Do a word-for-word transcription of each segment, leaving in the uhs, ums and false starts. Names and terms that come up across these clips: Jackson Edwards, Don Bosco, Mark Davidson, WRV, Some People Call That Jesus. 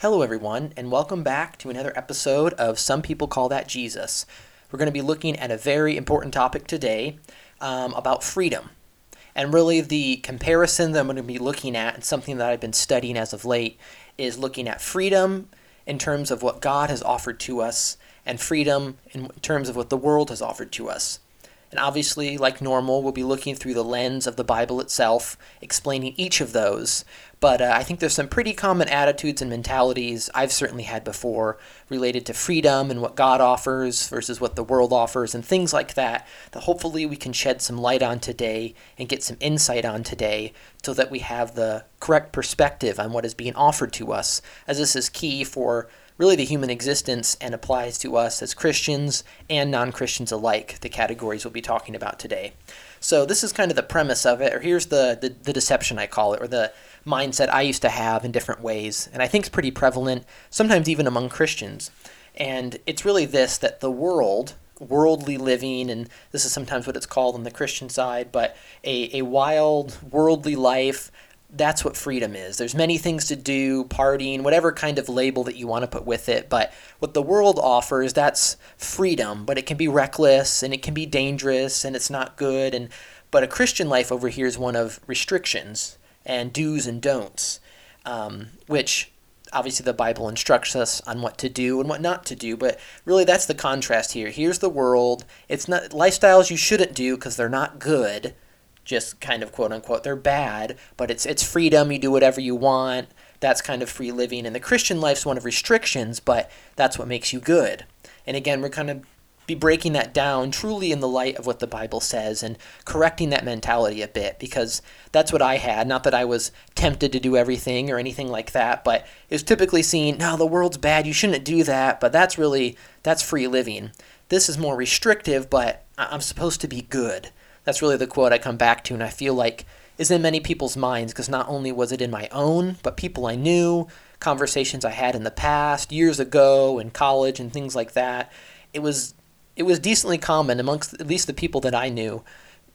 Hello everyone, and welcome back to another episode of Some People Call That Jesus. We're going to be looking at a very important topic today um, about freedom. And really the comparison that I'm going to be looking at, and something that I've been studying as of late, is looking at freedom in terms of what God has offered to us, and freedom in terms of what the world has offered to us. And obviously, like normal, we'll be looking through the lens of the Bible itself, explaining each of those. But uh, I think there's some pretty common attitudes and mentalities I've certainly had before related to freedom and what God offers versus what the world offers and things like that that hopefully we can shed some light on today and get some insight on today so that we have the correct perspective on what is being offered to us, as this is key for really the human existence and applies to us as Christians and non-Christians alike, the categories we'll be talking about today. So this is kind of the premise of it, or here's the, the, the deception I call it, or the mindset I used to have in different ways, and I think it's pretty prevalent, sometimes even among Christians. And it's really this, that the world, worldly living, and this is sometimes what it's called on the Christian side, but a, a wild, worldly life, that's what freedom is. There's many things to do, partying, whatever kind of label that you want to put with it. But what the world offers, that's freedom, but it can be reckless and it can be dangerous and it's not good. And but a Christian life over here is one of restrictions and do's and don'ts, um, which obviously the Bible instructs us on what to do and what not to do. But really, that's the contrast here. Here's the world. It's not lifestyles you shouldn't do because they're not good. Just kind of quote unquote, they're bad, but it's it's freedom. You do whatever you want. That's kind of free living. And the Christian life's one of restrictions, but that's what makes you good. And again, we're kind of be breaking that down truly in the light of what the Bible says and correcting that mentality a bit, because that's what I had. Not that I was tempted to do everything or anything like that, but it was typically seen, no, the world's bad. You shouldn't do that. But that's really that's free living. This is more restrictive, but I'm supposed to be good. That's really the quote I come back to, and I feel like is in many people's minds, because not only was it in my own, but people I knew, conversations I had in the past, years ago in college and things like that. It was it was decently common amongst at least the people that I knew,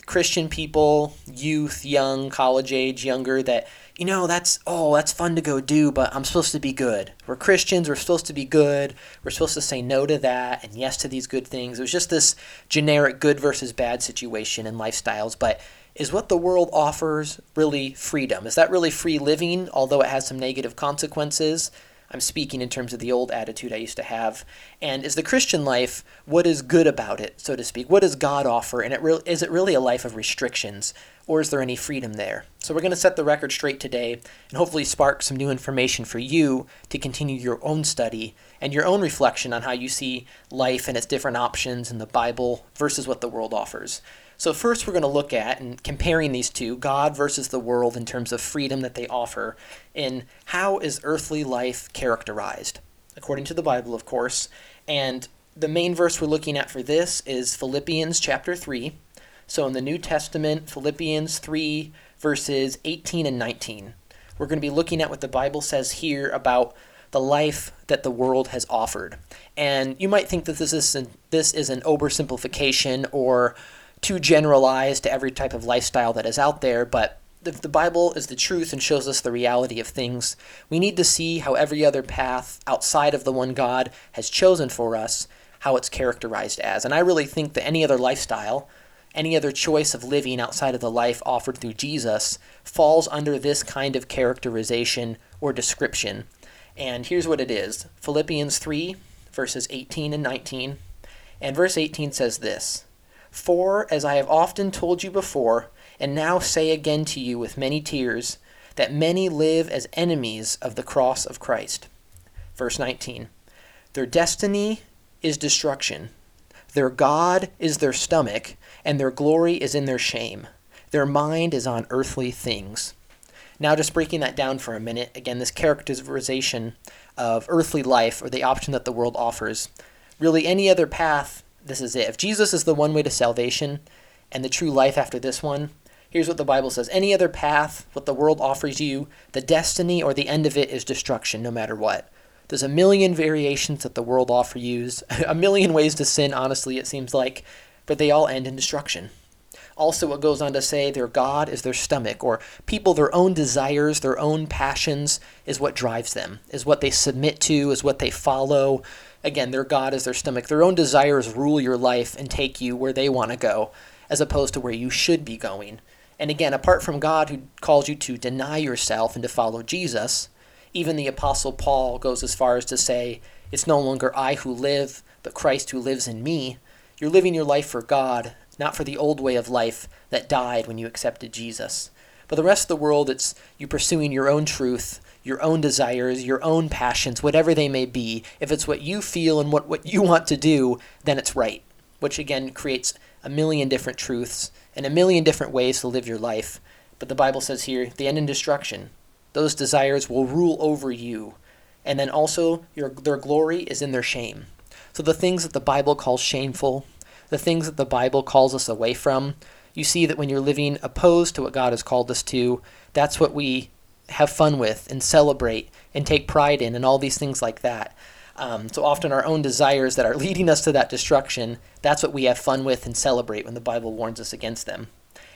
Christian people, youth, young, college age, younger, that, you know, that's, oh, that's fun to go do, but I'm supposed to be good. We're Christians, we're supposed to be good, we're supposed to say no to that and yes to these good things. It was just this generic good versus bad situation in lifestyles. But is what the world offers really freedom? Is that really free living, although it has some negative consequences? I'm speaking in terms of the old attitude I used to have. And is the Christian life, what is good about it, so to speak? What does God offer? And it re- is it really a life of restrictions? Or is there any freedom there? So we're going to set the record straight today and hopefully spark some new information for you to continue your own study and your own reflection on how you see life and its different options in the Bible versus what the world offers. So first we're going to look at, and comparing these two, God versus the world in terms of freedom that they offer, in how is earthly life characterized, according to the Bible, of course. And the main verse we're looking at for this is Philippians chapter three. So in the New Testament, Philippians three, verses eighteen and nineteen. We're going to be looking at what the Bible says here about the life that the world has offered. And you might think that this is an, this is an oversimplification or too generalized to every type of lifestyle that is out there, but if the Bible is the truth and shows us the reality of things, we need to see how every other path outside of the one God has chosen for us, how it's characterized as. And I really think that any other lifestyle, any other choice of living outside of the life offered through Jesus falls under this kind of characterization or description. And here's what it is. Philippians three, verses eighteen and nineteen. And verse eighteen says this, "For as I have often told you before, and now say again to you with many tears, that many live as enemies of the cross of Christ." Verse nineteen, "Their destiny is destruction. Their God is their stomach, and their glory is in their shame. Their mind is on earthly things." Now just breaking that down for a minute, again, this characterization of earthly life, or the option that the world offers, really any other path, this is it. If Jesus is the one way to salvation and the true life after this one, here's what the Bible says. Any other path, what the world offers you, the destiny or the end of it is destruction, no matter what. There's a million variations that the world offers you, a million ways to sin, honestly, it seems like, but they all end in destruction. Also, it goes on to say their God is their stomach, or people, their own desires, their own passions is what drives them, is what they submit to, is what they follow. Again, their God is their stomach. Their own desires rule your life and take you where they want to go, as opposed to where you should be going. And again, apart from God, who calls you to deny yourself and to follow Jesus, even the Apostle Paul goes as far as to say, it's no longer I who live, but Christ who lives in me. You're living your life for God, not for the old way of life that died when you accepted Jesus. But the rest of the world, it's you pursuing your own truth, your own desires, your own passions, whatever they may be. If it's what you feel and what, what you want to do, then it's right, which again creates a million different truths and a million different ways to live your life. But the Bible says here, the end in destruction. Those desires will rule over you. And then also, your, their glory is in their shame. So the things that the Bible calls shameful, the things that the Bible calls us away from, you see that when you're living opposed to what God has called us to, that's what we have fun with and celebrate and take pride in and all these things like that. Um, so often our own desires that are leading us to that destruction, that's what we have fun with and celebrate when the Bible warns us against them.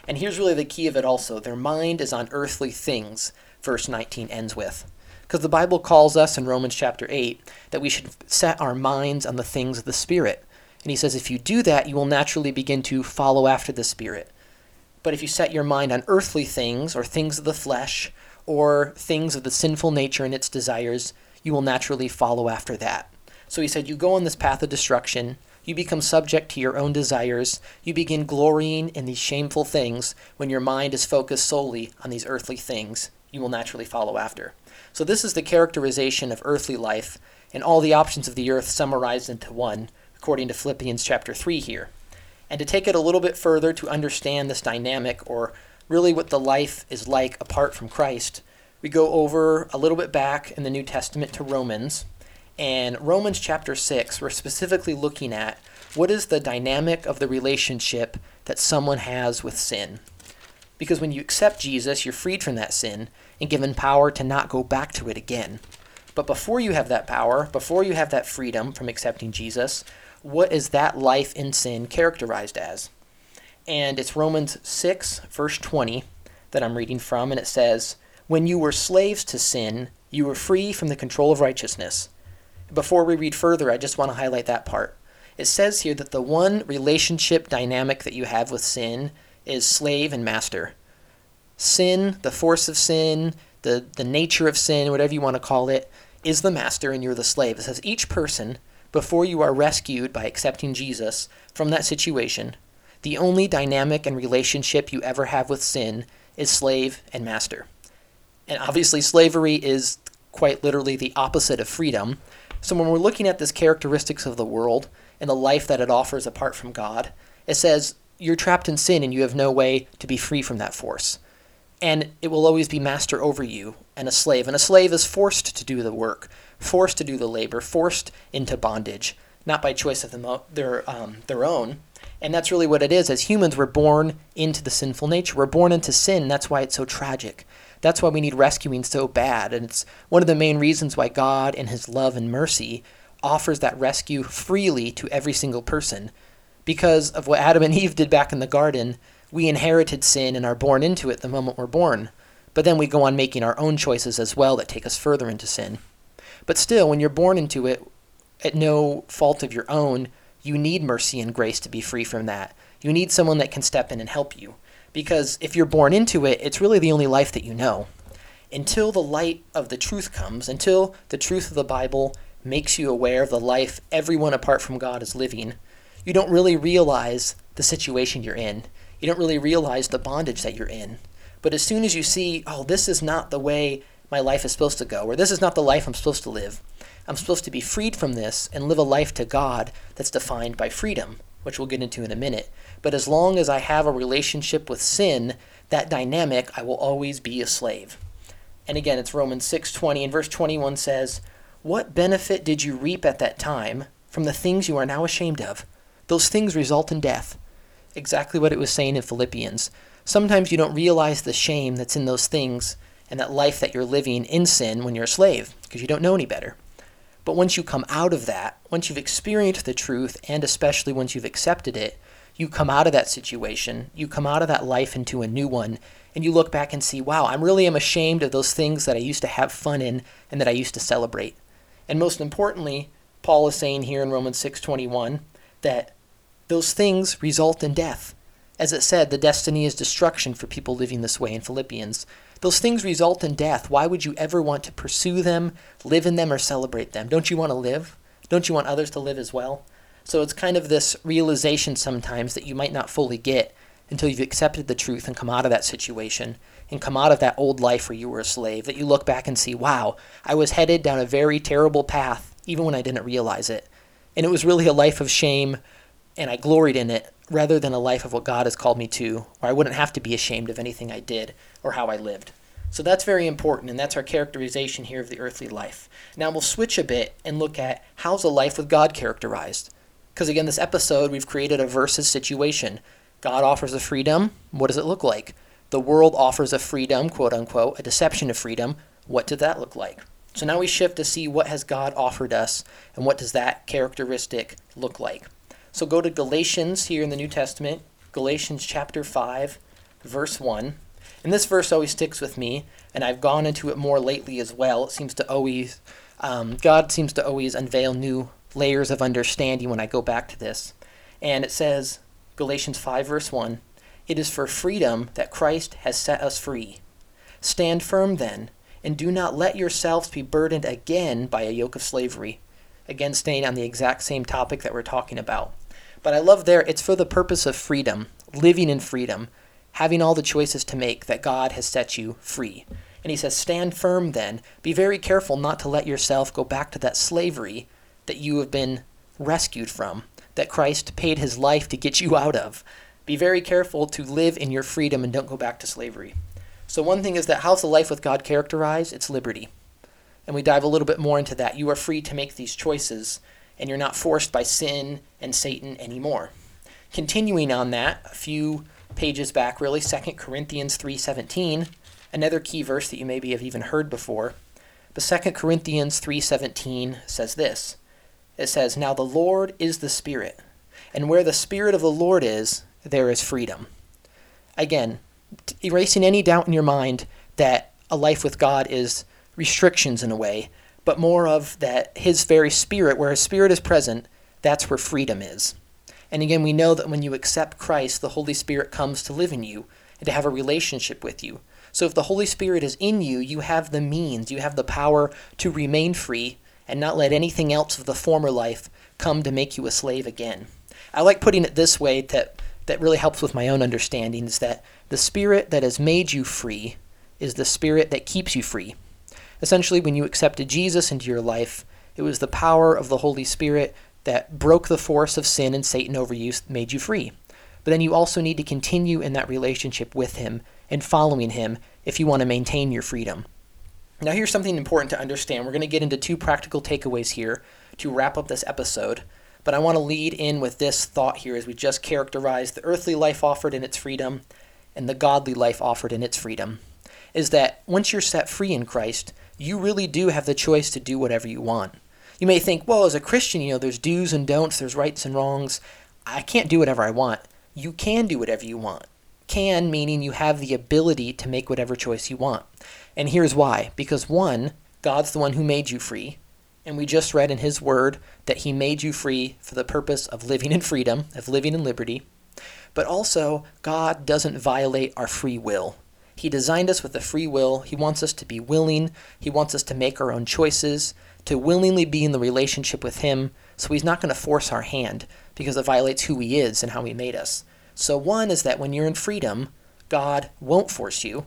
And here's really the key of it also. Their mind is on earthly things, verse nineteen ends with. Because the Bible calls us in Romans chapter eight that we should set our minds on the things of the Spirit. And he says, if you do that, you will naturally begin to follow after the Spirit. But if you set your mind on earthly things, or things of the flesh, or things of the sinful nature and its desires, you will naturally follow after that. So he said, you go on this path of destruction, you become subject to your own desires, you begin glorying in these shameful things. When your mind is focused solely on these earthly things, you will naturally follow after. So this is the characterization of earthly life, and all the options of the earth summarized into one, according to Philippians chapter three here. And to take it a little bit further to understand this dynamic, or really what the life is like apart from Christ, we go over a little bit back in the New Testament to Romans. And Romans chapter six, we're specifically looking at what is the dynamic of the relationship that someone has with sin. Because when you accept Jesus, you're freed from that sin and given power to not go back to it again. But before you have that power, before you have that freedom from accepting Jesus, what is that life in sin characterized as? And it's Romans six, verse twenty that I'm reading from, and it says, when you were slaves to sin, you were free from the control of righteousness. Before we read further, I just want to highlight that part. It says here that the one relationship dynamic that you have with sin is slave and master. Sin, the force of sin, the, the nature of sin, whatever you want to call it, is the master and you're the slave. It says each person, before you are rescued by accepting Jesus from that situation, the only dynamic and relationship you ever have with sin is slave and master. And obviously slavery is quite literally the opposite of freedom. So when we're looking at this characteristics of the world and the life that it offers apart from God, it says you're trapped in sin and you have no way to be free from that force. And it will always be master over you and a slave. And a slave is forced to do the work, forced to do the labor, forced into bondage, not by choice of them, their, um, their own. And that's really what it is. As humans, we're born into the sinful nature. We're born into sin. That's why it's so tragic. That's why we need rescuing so bad. And it's one of the main reasons why God in his love and mercy offers that rescue freely to every single person. Because of what Adam and Eve did back in the garden, we inherited sin and are born into it the moment we're born. But then we go on making our own choices as well that take us further into sin. But still, when you're born into it, at no fault of your own, you need mercy and grace to be free from that. You need someone that can step in and help you. Because if you're born into it, it's really the only life that you know. Until the light of the truth comes, until the truth of the Bible makes you aware of the life everyone apart from God is living, you don't really realize the situation you're in. You don't really realize the bondage that you're in. But as soon as you see, oh, this is not the way my life is supposed to go, or this is not the life I'm supposed to live, I'm supposed to be freed from this and live a life to God that's defined by freedom, which we'll get into in a minute. But as long as I have a relationship with sin, that dynamic, I will always be a slave. And again, it's Romans six twenty, and verse twenty-one says, what benefit did you reap at that time from the things you are now ashamed of? Those things result in death. Exactly what it was saying in Philippians. Sometimes you don't realize the shame that's in those things and that life that you're living in sin when you're a slave, because you don't know any better. But once you come out of that, once you've experienced the truth, and especially once you've accepted it, you come out of that situation, you come out of that life into a new one, and you look back and see, wow, I really am ashamed of those things that I used to have fun in and that I used to celebrate. And most importantly, Paul is saying here in Romans six twenty-one that those things result in death. As it said, the destiny is destruction for people living this way in Philippians. Those things result in death. Why would you ever want to pursue them, live in them, or celebrate them? Don't you want to live? Don't you want others to live as well? So it's kind of this realization sometimes that you might not fully get until you've accepted the truth and come out of that situation and come out of that old life where you were a slave, that you look back and see, wow, I was headed down a very terrible path, even when I didn't realize it. And it was really a life of shame, and I gloried in it, rather than a life of what God has called me to, where I wouldn't have to be ashamed of anything I did or how I lived. So that's very important, and that's our characterization here of the earthly life. Now we'll switch a bit and look at how's a life with God characterized. Because again, this episode, we've created a versus situation. God offers a freedom. What does it look like? The world offers a freedom, quote unquote, a deception of freedom. What did that look like? So now we shift to see what has God offered us and what does that characteristic look like. So go to Galatians here in the New Testament, Galatians chapter five, verse one. And this verse always sticks with me, and I've gone into it more lately as well. It seems to always, um, God seems to always unveil new layers of understanding when I go back to this. And it says, Galatians five, verse one, "It is for freedom that Christ has set us free. Stand firm then, and do not let yourselves be burdened again by a yoke of slavery." Again, staying on the exact same topic that we're talking about. But I love there, it's for the purpose of freedom, living in freedom, having all the choices to make, that God has set you free. And he says, stand firm then. Be very careful not to let yourself go back to that slavery that you have been rescued from, that Christ paid his life to get you out of. Be very careful to live in your freedom and don't go back to slavery. So one thing is that how's the life with God characterized? It's liberty. And we dive a little bit more into that. You are free to make these choices, and you're not forced by sin and Satan anymore. Continuing on that, a few pages back, really, Second Corinthians three seventeen, another key verse that you maybe have even heard before. But Second Corinthians three seventeen says this. It says, "Now the Lord is the Spirit, and where the Spirit of the Lord is, there is freedom." Again, erasing any doubt in your mind that a life with God is restrictions in a way, but more of that his very Spirit, where his Spirit is present, that's where freedom is. And again, we know that when you accept Christ, the Holy Spirit comes to live in you and to have a relationship with you. So if the Holy Spirit is in you, you have the means, you have the power to remain free and not let anything else of the former life come to make you a slave again. I like putting it this way, that that really helps with my own understanding, is that the Spirit that has made you free is the Spirit that keeps you free. Essentially, when you accepted Jesus into your life, it was the power of the Holy Spirit that broke the force of sin and Satan over you, made you free. But then you also need to continue in that relationship with him and following him if you want to maintain your freedom. Now, here's something important to understand. We're going to get into two practical takeaways here to wrap up this episode. But I want to lead in with this thought here as we just characterize the earthly life offered in its freedom and the godly life offered in its freedom. Is that once you're set free in Christ, you really do have the choice to do whatever you want. You may think, well, as a Christian, you know, there's do's and don'ts, there's rights and wrongs. I can't do whatever I want. You can do whatever you want. Can, meaning you have the ability to make whatever choice you want. And here's why. Because one, God's the one who made you free. And we just read in his word that he made you free for the purpose of living in freedom, of living in liberty. But also, God doesn't violate our free will. He designed us with a free will. He wants us to be willing. He wants us to make our own choices, to willingly be in the relationship with him. So he's not going to force our hand, because it violates who he is and how he made us. So one is that when you're in freedom, God won't force you.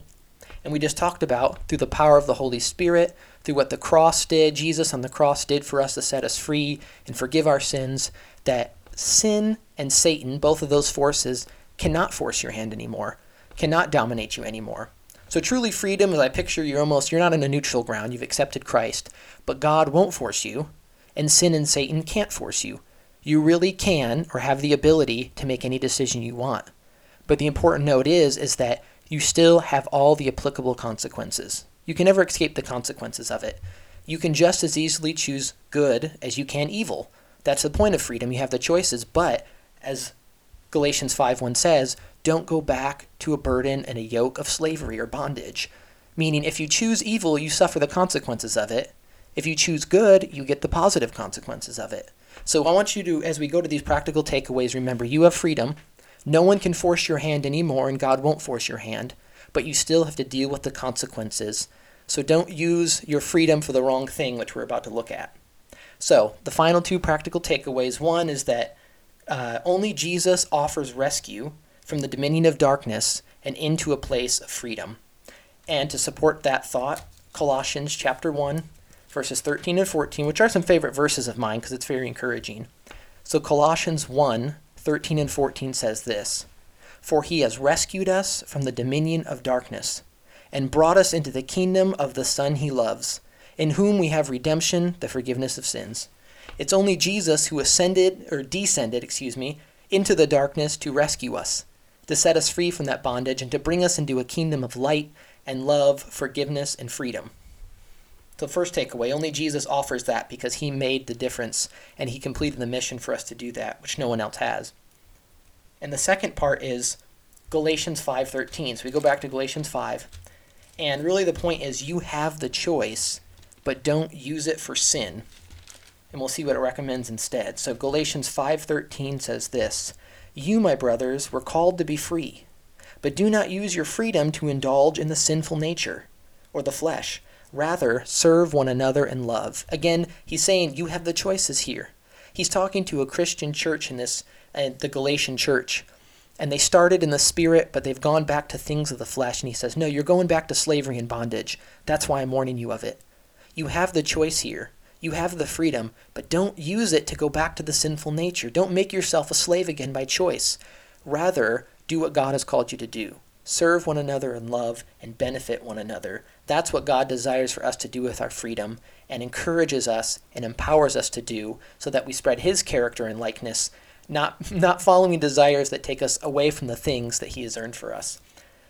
And we just talked about through the power of the Holy Spirit, through what the cross did, Jesus on the cross did for us to set us free and forgive our sins, that sin and Satan, both of those forces, cannot force your hand anymore, cannot dominate you anymore. So truly freedom, as I picture, you're almost, you're not in a neutral ground. You've accepted Christ, but God won't force you, and sin and Satan can't force you. You really can, or have the ability to make any decision you want. But the important note is, is that you still have all the applicable consequences. You can never escape the consequences of it. You can just as easily choose good as you can evil. That's the point of freedom. You have the choices, but as Galatians five one says, don't go back to a burden and a yoke of slavery or bondage. Meaning, if you choose evil, you suffer the consequences of it. If you choose good, you get the positive consequences of it. So I want you to, as we go to these practical takeaways, remember you have freedom. No one can force your hand anymore, and God won't force your hand, but you still have to deal with the consequences. So don't use your freedom for the wrong thing, which we're about to look at. So the final two practical takeaways. One is that uh, only Jesus offers rescue from the dominion of darkness and into a place of freedom. And to support that thought, Colossians chapter one, verses thirteen and fourteen, which are some favorite verses of mine because it's very encouraging. So Colossians one, thirteen and fourteen says this, "For he has rescued us from the dominion of darkness and brought us into the kingdom of the Son he loves, in whom we have redemption, the forgiveness of sins." It's only Jesus who ascended, or descended, excuse me, into the darkness to rescue us, to set us free from that bondage, and to bring us into a kingdom of light and love, forgiveness, and freedom. So first takeaway, only Jesus offers that because he made the difference and he completed the mission for us to do that, which no one else has. And the second part is Galatians five thirteen. So we go back to Galatians five. And really the point is you have the choice, but don't use it for sin. And we'll see what it recommends instead. So Galatians five thirteen says this, "You, my brothers, were called to be free, but do not use your freedom to indulge in the sinful nature or the flesh. Rather, serve one another in love." Again, he's saying you have the choices here. He's talking to a Christian church in this, uh, the Galatian church. And they started in the spirit, but they've gone back to things of the flesh. And he says, no, you're going back to slavery and bondage. That's why I'm warning you of it. You have the choice here. You have the freedom, but don't use it to go back to the sinful nature. Don't make yourself a slave again by choice. Rather, do what God has called you to do. Serve one another in love and benefit one another. That's what God desires for us to do with our freedom and encourages us and empowers us to do so that we spread his character and likeness, not, not following desires that take us away from the things that he has earned for us.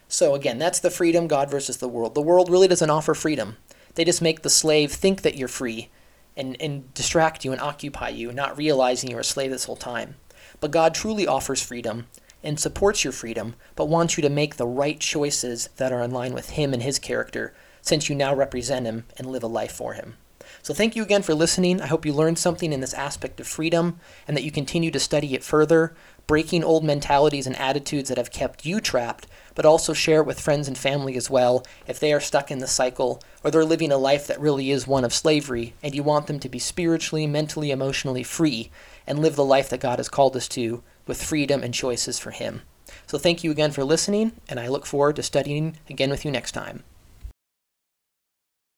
So again, that's the freedom, God versus the world. The world really doesn't offer freedom. They just make the slave think that you're free and, and distract you and occupy you, not realizing you're a slave this whole time. But God truly offers freedom and supports your freedom, but wants you to make the right choices that are in line with him and his character, since you now represent him and live a life for him. So thank you again for listening. I hope you learned something in this aspect of freedom and that you continue to study it further, breaking old mentalities and attitudes that have kept you trapped, but also share it with friends and family as well if they are stuck in the cycle or they're living a life that really is one of slavery and you want them to be spiritually, mentally, emotionally free and live the life that God has called us to with freedom and choices for him. So thank you again for listening, and I look forward to studying again with you next time.